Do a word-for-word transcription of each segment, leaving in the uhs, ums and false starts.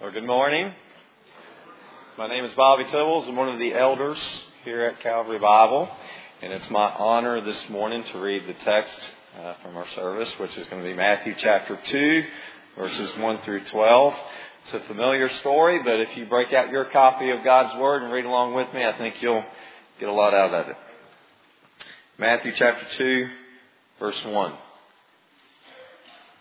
Well, good morning. My name is Bobby Tibbles. I'm one of the elders here at Calvary Bible, and it's my honor this morning to read the text uh, from our service, which is going to be Matthew chapter two, verses one through twelve. It's a familiar story, but if you break out your copy of God's Word and read along with me, I think you'll get a lot out of it. Matthew chapter two, verse one.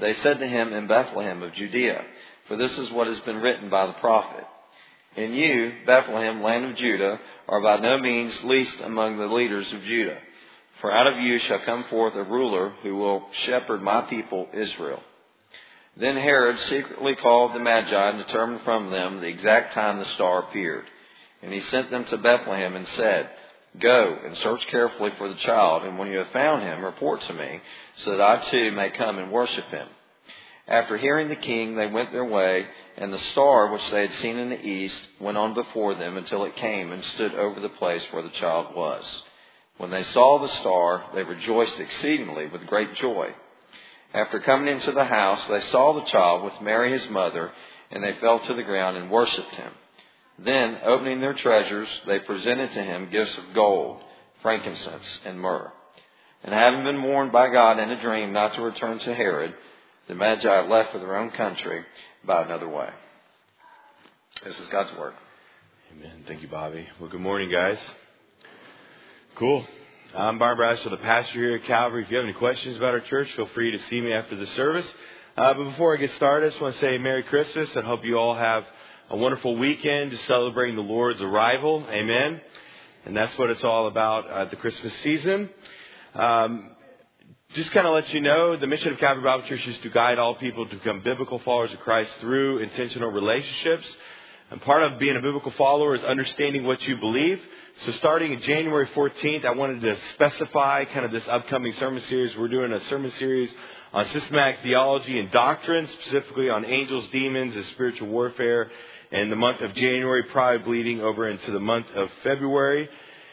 They said to him, "In Bethlehem of Judea, for this is what has been written by the prophet. And you, Bethlehem, land of Judah, are by no means least among the leaders of Judah. For out of you shall come forth a ruler who will shepherd my people Israel." Then Herod secretly called the Magi and determined from them the exact time the star appeared. And he sent them to Bethlehem and said, "Go and search carefully for the child, and when you have found him, report to me, so that I too may come and worship him." After hearing the king, they went their way, and the star which they had seen in the east went on before them until it came and stood over the place where the child was. When they saw the star, they rejoiced exceedingly with great joy. After coming into the house, they saw the child with Mary his mother, and they fell to the ground and worshipped him. Then, opening their treasures, they presented to him gifts of gold, frankincense, and myrrh. And having been warned by God in a dream not to return to Herod, the Magi left for their own country by another way. This is God's Word. Amen. Thank you, Bobby. Well, good morning, guys. Cool. I'm Barbara Asher, the pastor here at Calvary. If you have any questions about our church, feel free to see me after the service. Uh, but before I get started, I just want to say Merry Christmas, and hope you all have a wonderful weekend to celebrating the Lord's arrival. Amen. And that's what it's all about at uh, the Christmas season. Um, just kind of let you know, the mission of Calvary Bible Church is to guide all people to become biblical followers of Christ through intentional relationships. And part of being a biblical follower is understanding what you believe. So starting January fourteenth, I wanted to specify kind of this upcoming sermon series. We're doing a sermon series on systematic theology and doctrine, specifically on angels, demons, and spiritual warfare. And the month of January, probably bleeding over into the month of February.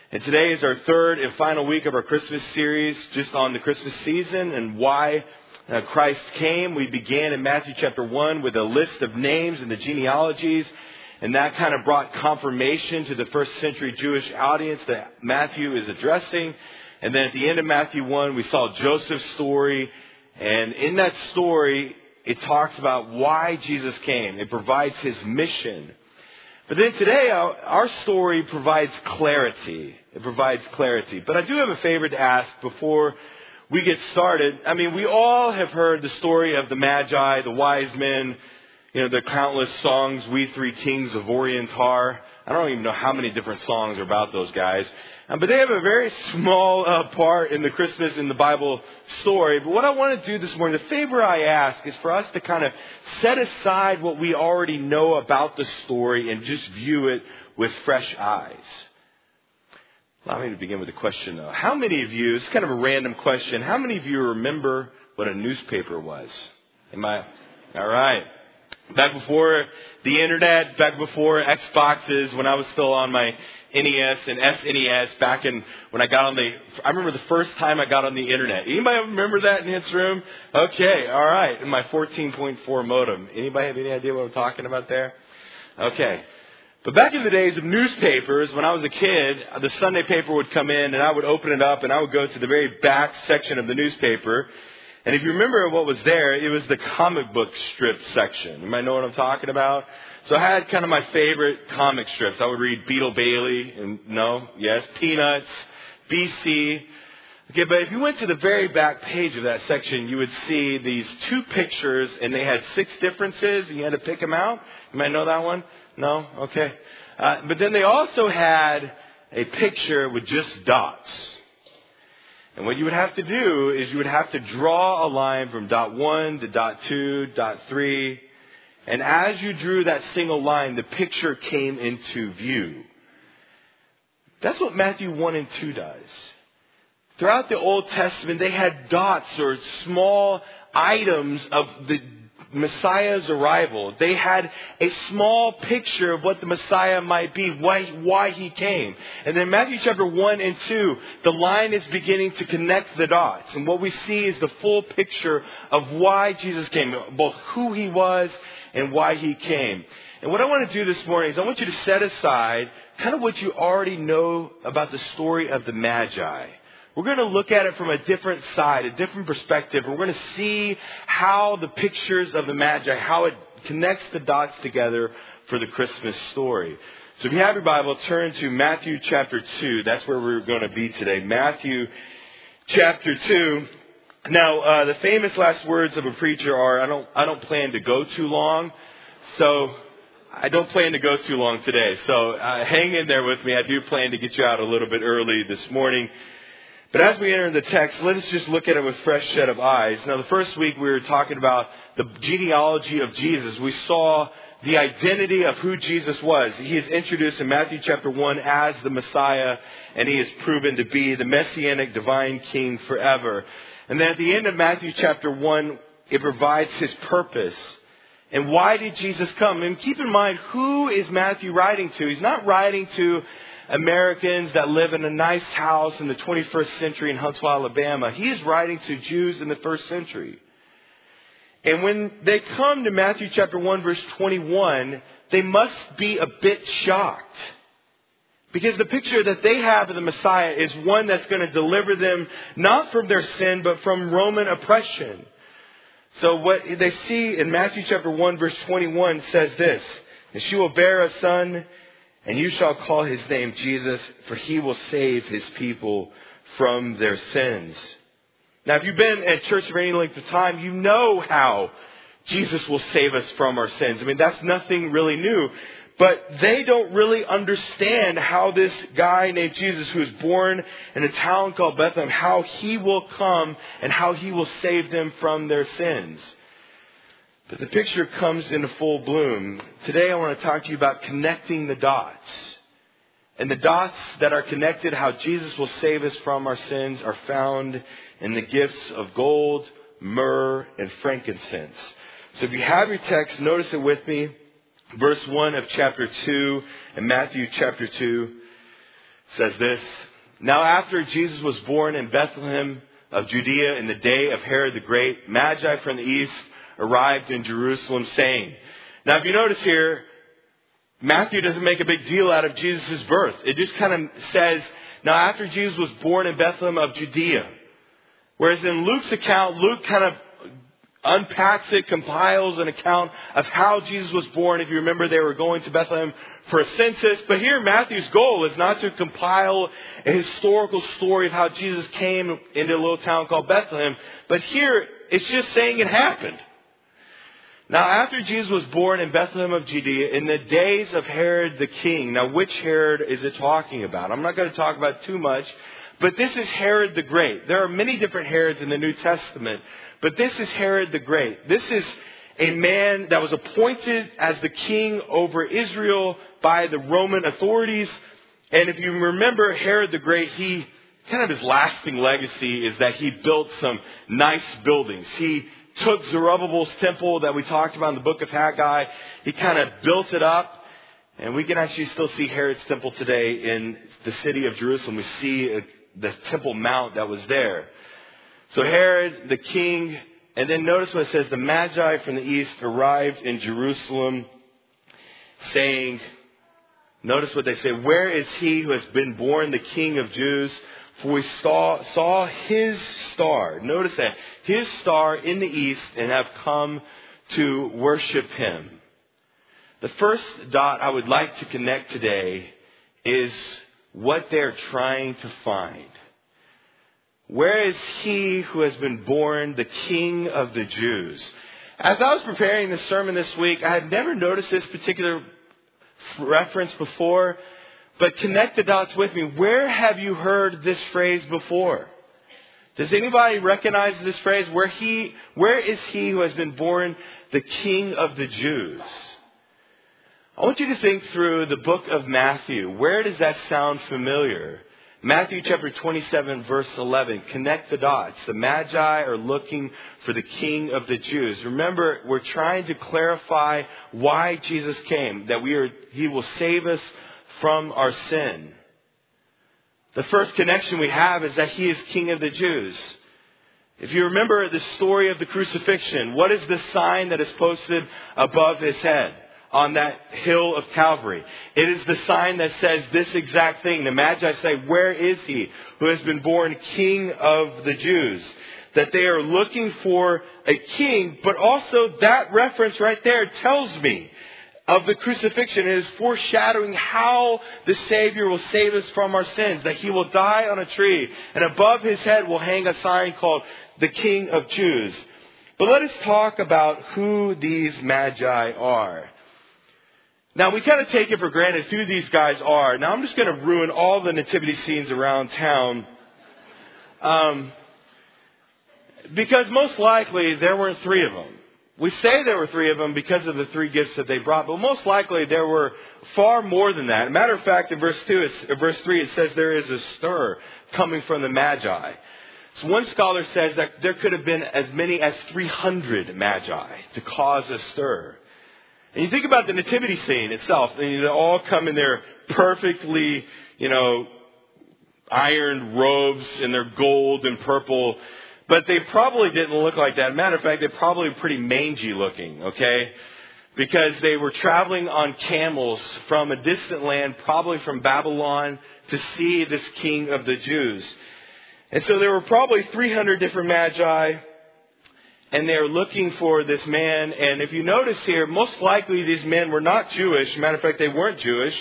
And today is our third and final week of our Christmas series, just on the Christmas season and why uh, Christ came. We began in Matthew chapter one with a list of names and the genealogies. And that kind of brought confirmation to the first century Jewish audience that Matthew is addressing. And then at the end of Matthew one, we saw Joseph's story. And in that story, it talks about why Jesus came. It provides his mission. But then today, our story provides clarity. It provides clarity. But I do have a favor to ask before we get started. I mean, we all have heard the story of the Magi, the wise men, you know, the countless songs, We Three Kings of Orient Are. I don't even know how many different songs are about those guys. Um, but they have a very small uh, part in the Christmas in the Bible story. But what I want to do this morning, the favor I ask, is for us to kind of set aside what we already know about the story and just view it with fresh eyes. Allow me to begin with a question, though. How many of you, it's kind of a random question, how many of you remember what a newspaper was? Am I? All right. Back before the internet, back before Xboxes, when I was still on my N E S and S N E S, back in when I got on the, I remember the first time I got on the internet. Anybody remember that in this room? Okay, all right. In my fourteen point four modem. Anybody have any idea what I'm talking about there? Okay. But back in the days of newspapers, when I was a kid, the Sunday paper would come in and I would open it up and I would go to the very back section of the newspaper. And if you remember what was there, it was the comic book strip section. You might know what I'm talking about. So I had kind of my favorite comic strips. I would read Beetle Bailey and no, yes, Peanuts, B C. Okay, but if you went to the very back page of that section, you would see these two pictures, and they had six differences, and you had to pick them out. You might know that one? No? Okay. Uh, but then they also had a picture with just dots. And what you would have to do is you would have to draw a line from dot one to dot two, dot three. And as you drew that single line, the picture came into view. That's what Matthew one and two does. Throughout the Old Testament, they had dots or small items of the Messiah's arrival. They had a small picture of what the Messiah might be, why, why he came. And then Matthew chapter one and two, the line is beginning to connect the dots. And what we see is the full picture of why Jesus came, both who he was and why he came. And what I want to do this morning is I want you to set aside kind of what you already know about the story of the Magi. We're going to look at it from a different side, a different perspective. We're going to see how the pictures of the Magi, how it connects the dots together for the Christmas story. So if you have your Bible, turn to Matthew chapter two. That's where we're going to be today. Matthew chapter two. Now, uh, the famous last words of a preacher are, I don't, I don't plan to go too long. So I don't plan to go too long today. So uh, hang in there with me. I do plan to get you out a little bit early this morning. But as we enter the text, let us just look at it with a fresh set of eyes. Now, the first week we were talking about the genealogy of Jesus. We saw the identity of who Jesus was. He is introduced in Matthew chapter one as the Messiah, and he is proven to be the Messianic divine king forever. And then at the end of Matthew chapter one, it provides his purpose. And why did Jesus come? And keep in mind, who is Matthew writing to? He's not writing to Americans that live in a nice house in the twenty-first century in Huntsville, Alabama. He is writing to Jews in the first century. And when they come to Matthew chapter one, verse twenty-one, they must be a bit shocked. Because the picture that they have of the Messiah is one that's going to deliver them not from their sin, but from Roman oppression. So what they see in Matthew chapter one, verse twenty-one says this: "And she will bear a son, and you shall call his name Jesus, for he will save his people from their sins." Now, if you've been at church for any length of time, you know how Jesus will save us from our sins. I mean, that's nothing really new. But they don't really understand how this guy named Jesus, who was born in a town called Bethlehem, how he will come and how he will save them from their sins. But the picture comes into full bloom. Today I want to talk to you about connecting the dots. And the dots that are connected, how Jesus will save us from our sins, are found in the gifts of gold, myrrh, and frankincense. So if you have your text, notice it with me. Verse one of chapter two in Matthew chapter two says this: "Now after Jesus was born in Bethlehem of Judea in the day of Herod the Great, Magi from the east arrived in Jerusalem saying..." Now, if you notice here, Matthew doesn't make a big deal out of Jesus' birth. It just kind of says, now after Jesus was born in Bethlehem of Judea. Whereas in Luke's account, Luke kind of unpacks it, compiles an account of how Jesus was born. If you remember, they were going to Bethlehem for a census. But here, Matthew's goal is not to compile a historical story of how Jesus came into a little town called Bethlehem. But here, it's just saying it happened. "Now, after Jesus was born in Bethlehem of Judea, in the days of Herod the king." Now, which Herod is it talking about? I'm not going to talk about too much, but this is Herod the Great. There are many different Herods in the New Testament, but this is Herod the Great. This is a man that was appointed as the king over Israel by the Roman authorities. And if you remember Herod the Great, he kind of his lasting legacy is that he built some nice buildings. He took Zerubbabel's temple that we talked about in the book of Haggai. He kind of built it up. And we can actually still see Herod's temple today in the city of Jerusalem. We see the Temple Mount that was there. So Herod, the king, and then notice what it says: "The Magi from the east arrived in Jerusalem saying..." Notice what they say: "Where is he who has been born the King of Jews? For we saw, saw his star." Notice that. "His star in the east and have come to worship him." The first dot I would like to connect today is what they're trying to find. Where is he who has been born the King of the Jews? As I was preparing this sermon this week, I had never noticed this particular reference before. But connect the dots with me. Where have you heard this phrase before? Does anybody recognize this phrase? Where he, where is he who has been born the King of the Jews? I want you to think through the book of Matthew. Where does that sound familiar? Matthew chapter twenty-seven, verse eleven. Connect the dots. The Magi are looking for the King of the Jews. Remember, we're trying to clarify why Jesus came, that we are, he will save us from our sin. The first connection we have is that he is King of the Jews. If you remember the story of the crucifixion, what is the sign that is posted above his head on that hill of Calvary? It is the sign that says this exact thing. The Magi say, where is he who has been born King of the Jews? That they are looking for a king, but also that reference right there tells me of the crucifixion. It is foreshadowing how the Savior will save us from our sins, that he will die on a tree, and above his head will hang a sign called the King of Jews. But let us talk about who these Magi are. Now, we kind of take it for granted who these guys are. Now, I'm just going to ruin all the nativity scenes around town. Um, because most likely there weren't three of them. We say there were three of them because of the three gifts that they brought, but most likely there were far more than that. As a matter of fact, in verse two, it's, verse three, it says there is a stir coming from the Magi. So one scholar says that there could have been as many as three hundred Magi to cause a stir. And you think about the nativity scene itself, and they all come in their perfectly, you know, ironed robes and their gold and purple. But they probably didn't look like that. Matter of fact, they probably were pretty mangy looking, okay? Because they were traveling on camels from a distant land, probably from Babylon, to see this King of the Jews. And so there were probably three hundred different Magi, and they're looking for this man. And if you notice here, most likely these men were not Jewish. Matter of fact, they weren't Jewish.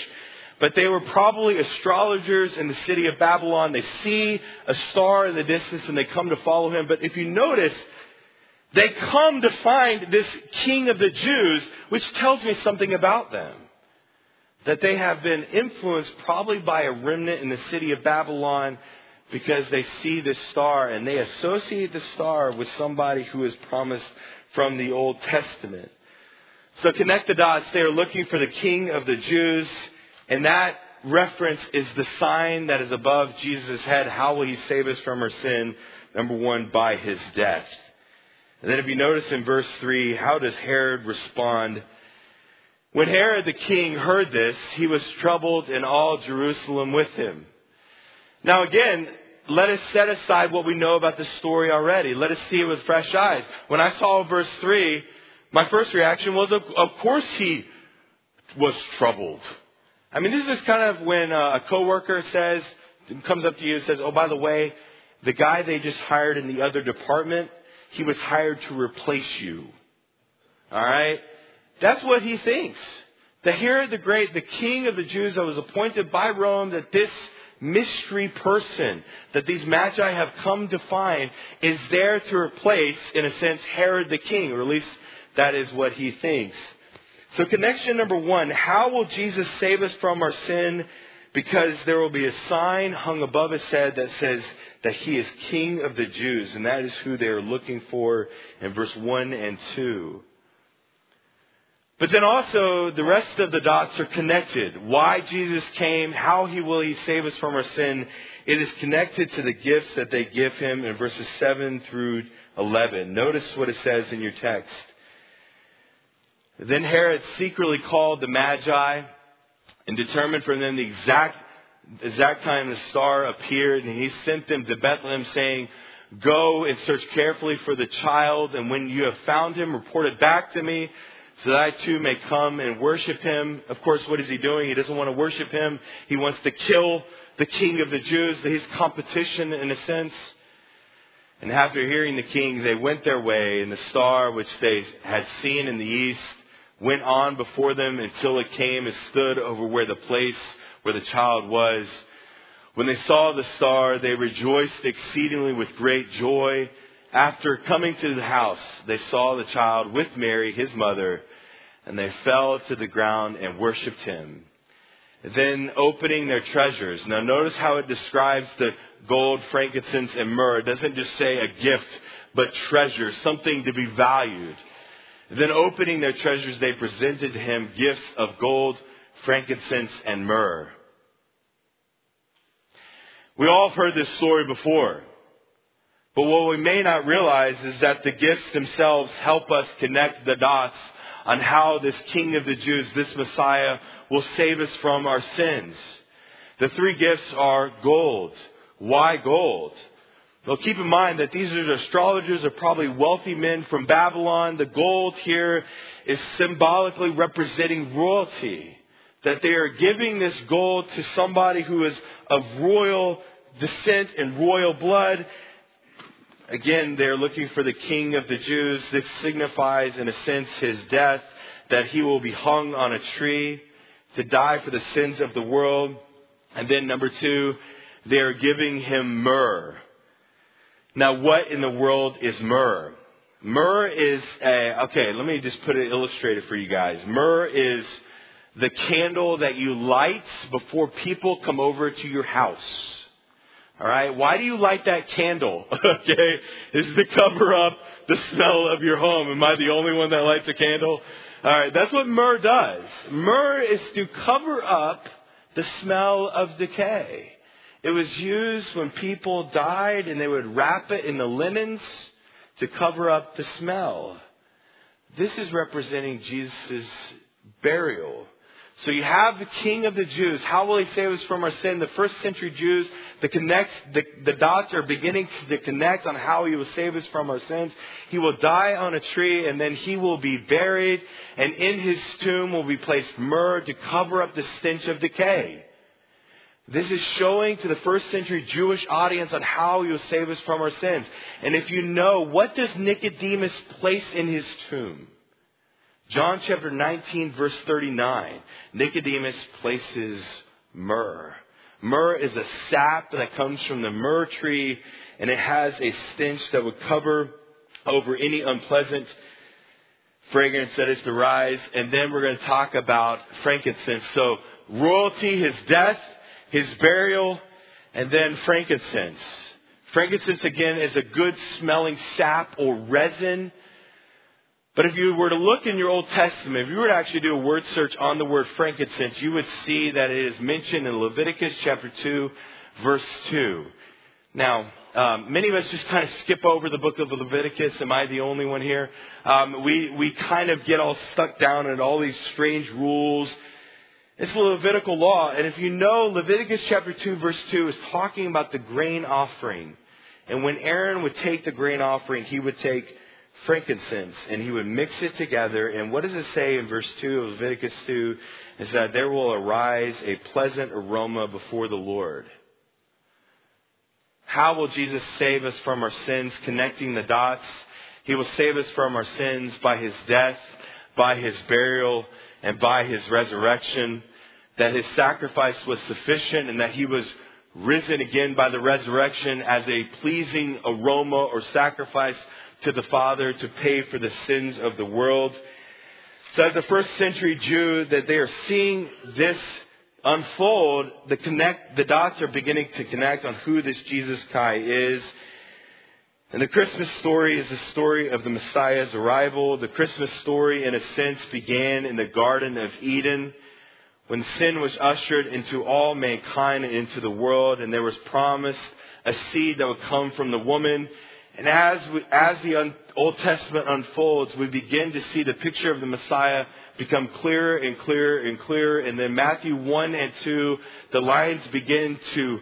But they were probably astrologers in the city of Babylon. They see a star in the distance and they come to follow him. But if you notice, they come to find this King of the Jews, which tells me something about them. That they have been influenced probably by a remnant in the city of Babylon, because they see this star and they associate the star with somebody who is promised from the Old Testament. So connect the dots. They are looking for the King of the Jews. And that reference is the sign that is above Jesus' head. How will he save us from our sin? Number one, by his death. And then if you notice in verse three, how does Herod respond? When Herod the king heard this, he was troubled, and all Jerusalem with him. Now again, let us set aside what we know about this story already. Let us see it with fresh eyes. When I saw verse three, my first reaction was, of course he was troubled. I mean, this is kind of when a coworker says, comes up to you and says, oh, by the way, the guy they just hired in the other department, he was hired to replace you. All right? That's what he thinks. That Herod the Great, the King of the Jews, that was appointed by Rome, that this mystery person that these Magi have come to find is there to replace, in a sense, Herod the King, or at least that is what he thinks. So connection number one, how will Jesus save us from our sin? Because there will be a sign hung above his head that says that he is King of the Jews. And that is who they are looking for in verse one and two. But then also the rest of the dots are connected. Why Jesus came, how he will he save us from our sin. It is connected to the gifts that they give him in verses seven through eleven. Notice what it says in your text. Then Herod secretly called the Magi and determined from them the exact exact time the star appeared. And he sent them to Bethlehem, saying, go and search carefully for the child. And when you have found him, report it back to me, so that I too may come and worship him. Of course, what is he doing? He doesn't want to worship him. He wants to kill the King of the Jews, his competition in a sense. And after hearing the king, they went their way. And the star which they had seen in the east went on before them until it came and stood over where the place where the child was. When they saw the star, they rejoiced exceedingly with great joy. After coming to the house, they saw the child with Mary, his mother, and they fell to the ground and worshipped him. than opening their treasures. Now notice how it describes the gold, frankincense, and myrrh. It doesn't just say a gift, but treasure, something to be valued. Then opening their treasures, they presented to him gifts of gold, frankincense, and myrrh. We all have heard this story before. But what we may not realize is that the gifts themselves help us connect the dots on how this King of the Jews, this Messiah, will save us from our sins. The three gifts are gold. Why gold? Well, keep in mind that these are astrologers, are probably wealthy men from Babylon. The gold here is symbolically representing royalty, that they are giving this gold to somebody who is of royal descent and royal blood. Again, they're looking for the King of the Jews. This signifies, in a sense, his death, that he will be hung on a tree to die for the sins of the world. And then number two, they're giving him myrrh. Now, what in the world is myrrh? Myrrh is a, okay, let me just put it illustrated for you guys. Myrrh is the candle that you light before people come over to your house. All right. Why do you light that candle? Okay. It's to cover up the smell of your home. Am I the only one that lights a candle? All right. That's what myrrh does. Myrrh is to cover up the smell of decay. It was used when people died, and they would wrap it in the linens to cover up the smell. This is representing Jesus' burial. So you have the King of the Jews. How will he save us from our sin? The first century Jews, the, connects, the, the dots are beginning to connect on how he will save us from our sins. He will die on a tree, and then he will be buried. And in his tomb will be placed myrrh to cover up the stench of decay. This is showing to the first century Jewish audience on how he will save us from our sins. And if you know, what does Nicodemus place in his tomb? John chapter nineteen, verse thirty-nine, Nicodemus places myrrh. Myrrh is a sap that comes from the myrrh tree, and it has a stench that would cover over any unpleasant fragrance that is to rise. And then we're going to talk about frankincense. So royalty, his death, his burial, and then frankincense. Frankincense, again, is a good smelling sap or resin. But if you were to look in your Old Testament, if you were to actually do a word search on the word frankincense, you would see that it is mentioned in Leviticus chapter two, verse two. Now, um, many of us just kind of skip over the book of Leviticus. Am I the only one here? Um, we, we kind of get all stuck down in all these strange rules. It's the Levitical law. And if you know, Leviticus chapter two, verse two is talking about the grain offering. And when Aaron would take the grain offering, he would take frankincense, and he would mix it together. And what does it say in verse two of Leviticus two? Is that there will arise a pleasant aroma before the Lord. How will Jesus save us from our sins? Connecting the dots. He will save us from our sins by his death, by his burial, and by his resurrection. That his sacrifice was sufficient, and that he was risen again by the resurrection as a pleasing aroma or sacrifice to the Father to pay for the sins of the world. So as a first century Jew, that they are seeing this unfold, the connect, the dots are beginning to connect on who this Jesus Kai is. And the Christmas story is the story of the Messiah's arrival. The Christmas story, in a sense, began in the Garden of Eden, when sin was ushered into all mankind and into the world, and there was promised a seed that would come from the woman. And as we, as the un, Old Testament unfolds, we begin to see the picture of the Messiah become clearer and clearer and clearer. And then Matthew one and two, the lines begin to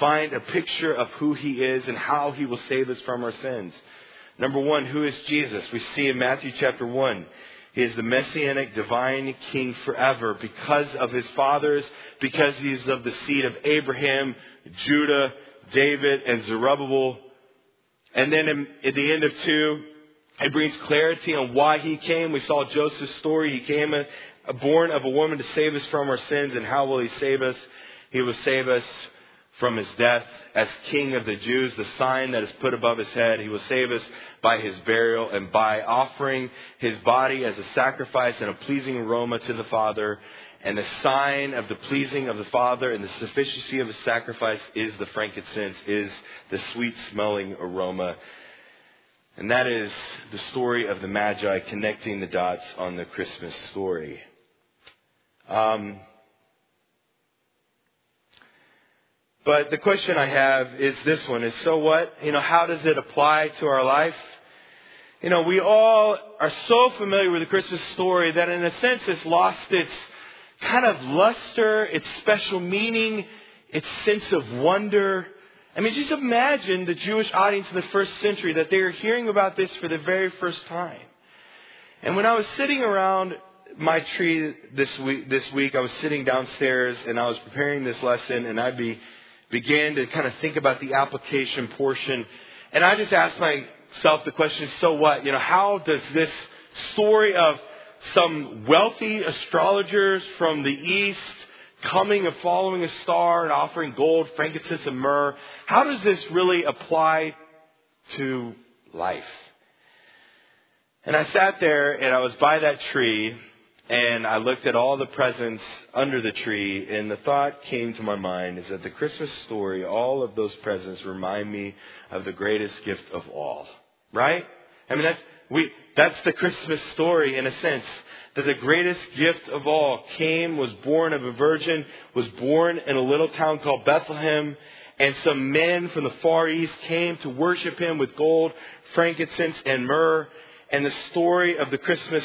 find a picture of who he is and how he will save us from our sins. Number one, who is Jesus? We see in Matthew chapter one, he is the Messianic divine King forever because of his fathers, because he is of the seed of Abraham, Judah, David, and Zerubbabel. And then at the end of two, it brings clarity on why he came. We saw Joseph's story. He came born of a woman to save us from our sins. And how will he save us? He will save us from his death as King of the Jews, the sign that is put above his head. He will save us by his burial and by offering his body as a sacrifice and a pleasing aroma to the Father. And the sign of the pleasing of the Father and the sufficiency of his sacrifice is the frankincense, is the sweet-smelling aroma. And that is the story of the Magi, connecting the dots on the Christmas story. Um, but the question I have is this one, is so what? You know, how does it apply to our life? You know, we all are so familiar with the Christmas story that in a sense it's lost its kind of luster, its special meaning, its sense of wonder. I mean, just imagine the Jewish audience in the first century, that they are hearing about this for the very first time. And when I was sitting around my tree this week, this week I was sitting downstairs and I was preparing this lesson, and I be, began to kind of think about the application portion. And I just asked myself the question, so what? You know, how does this story of some wealthy astrologers from the East coming and following a star and offering gold, frankincense, and myrrh, how does this really apply to life? And I sat there and I was by that tree and I looked at all the presents under the tree, and the thought came to my mind is that the Christmas story, all of those presents remind me of the greatest gift of all, right? I mean, that's we that's the Christmas story in a sense, that the greatest gift of all came, was born of a virgin, was born in a little town called Bethlehem, and some men from the Far East came to worship him with gold, frankincense, and myrrh. And the story of the Christmas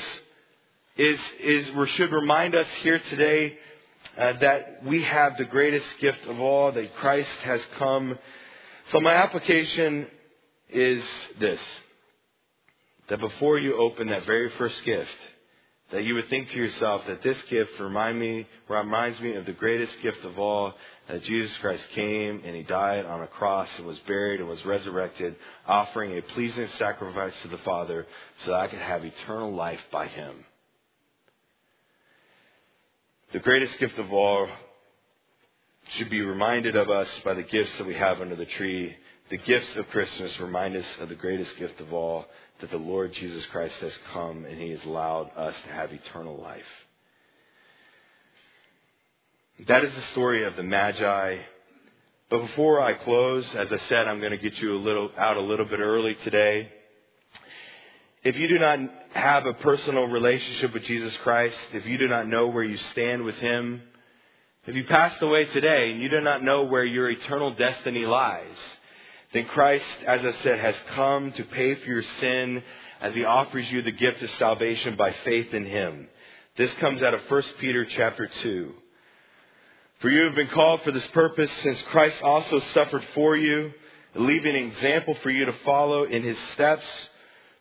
is is should remind us here today uh, that we have the greatest gift of all, that Christ has come. So my application is this: that before you open that very first gift, that you would think to yourself that this gift remind me, reminds me of the greatest gift of all, that Jesus Christ came and he died on a cross and was buried and was resurrected, offering a pleasing sacrifice to the Father so that I could have eternal life by him. The greatest gift of all should be reminded of us by the gifts that we have under the tree. The gifts of Christmas remind us of the greatest gift of all, that the Lord Jesus Christ has come and he has allowed us to have eternal life. That is the story of the Magi. But before I close, as I said, I'm going to get you a little out a little bit early today. If you do not have a personal relationship with Jesus Christ, if you do not know where you stand with him, if you passed away today and you do not know where your eternal destiny lies, then Christ, as I said, has come to pay for your sin as he offers you the gift of salvation by faith in him. This comes out of First Peter chapter two. For you have been called for this purpose, since Christ also suffered for you, leaving an example for you to follow in his steps,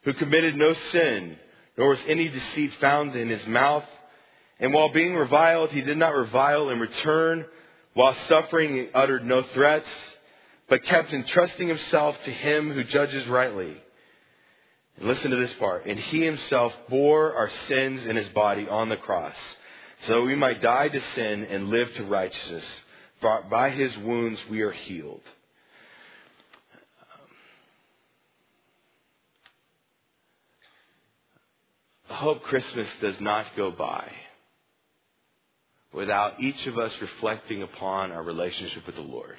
who committed no sin, nor was any deceit found in his mouth. And while being reviled, he did not revile in return. While suffering, he uttered no threats, but kept entrusting himself to him who judges rightly. And listen to this part. And he himself bore our sins in his body on the cross, so that we might die to sin and live to righteousness. By his wounds we are healed. I hope Christmas does not go by without each of us reflecting upon our relationship with the Lord.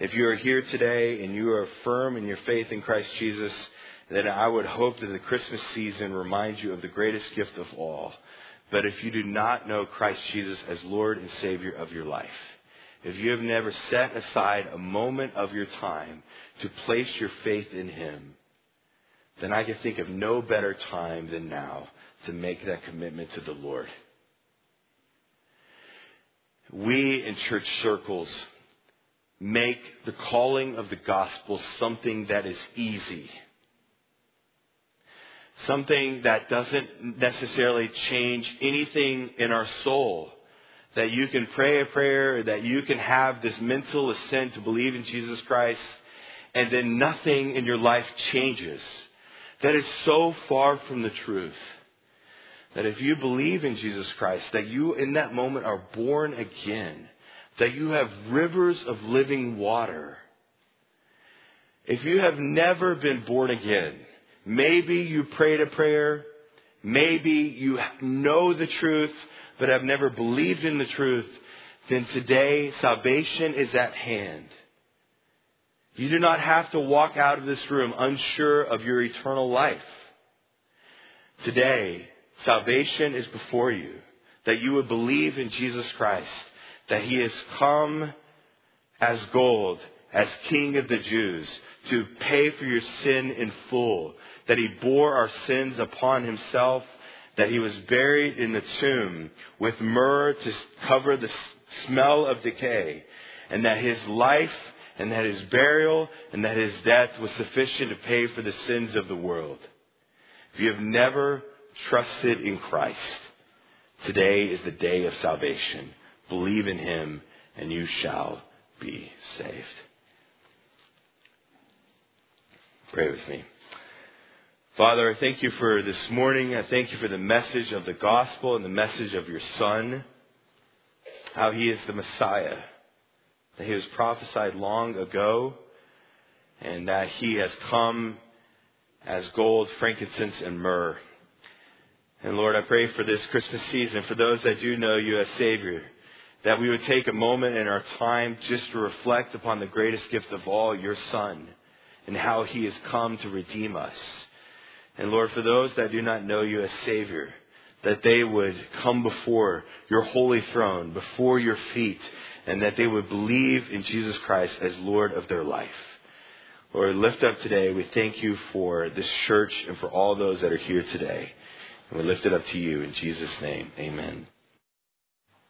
If you are here today and you are firm in your faith in Christ Jesus, then I would hope that the Christmas season reminds you of the greatest gift of all. But if you do not know Christ Jesus as Lord and Savior of your life, if you have never set aside a moment of your time to place your faith in him, then I can think of no better time than now to make that commitment to the Lord. We in church circles make the calling of the gospel something that is easy, something that doesn't necessarily change anything in our soul, that you can pray a prayer, that you can have this mental assent to believe in Jesus Christ, and then nothing in your life changes. That is so far from the truth, that if you believe in Jesus Christ, that you in that moment are born again, that you have rivers of living water. If you have never been born again, maybe you prayed a prayer, maybe you know the truth, but have never believed in the truth, then today salvation is at hand. You do not have to walk out of this room unsure of your eternal life. Today, salvation is before you, that you would believe in Jesus Christ, that he has come as gold, as King of the Jews, to pay for your sin in full, that he bore our sins upon himself, that he was buried in the tomb with myrrh to cover the smell of decay, and that his life and that his burial and that his death was sufficient to pay for the sins of the world. If you have never trusted in Christ, today is the day of salvation. Believe in him and you shall be saved. Pray with me. Father, I thank you for this morning. I thank you for the message of the gospel and the message of your Son, how he is the Messiah, that he was prophesied long ago, and that he has come as gold, frankincense, and myrrh. And Lord, I pray for this Christmas season, for those that do know you as Savior, that we would take a moment in our time just to reflect upon the greatest gift of all, your Son, and how he has come to redeem us. And Lord, for those that do not know you as Savior, that they would come before your holy throne, before your feet, and that they would believe in Jesus Christ as Lord of their life. Lord, lift up today. We thank you for this church and for all those that are here today. And we lift it up to you in Jesus' name. Amen.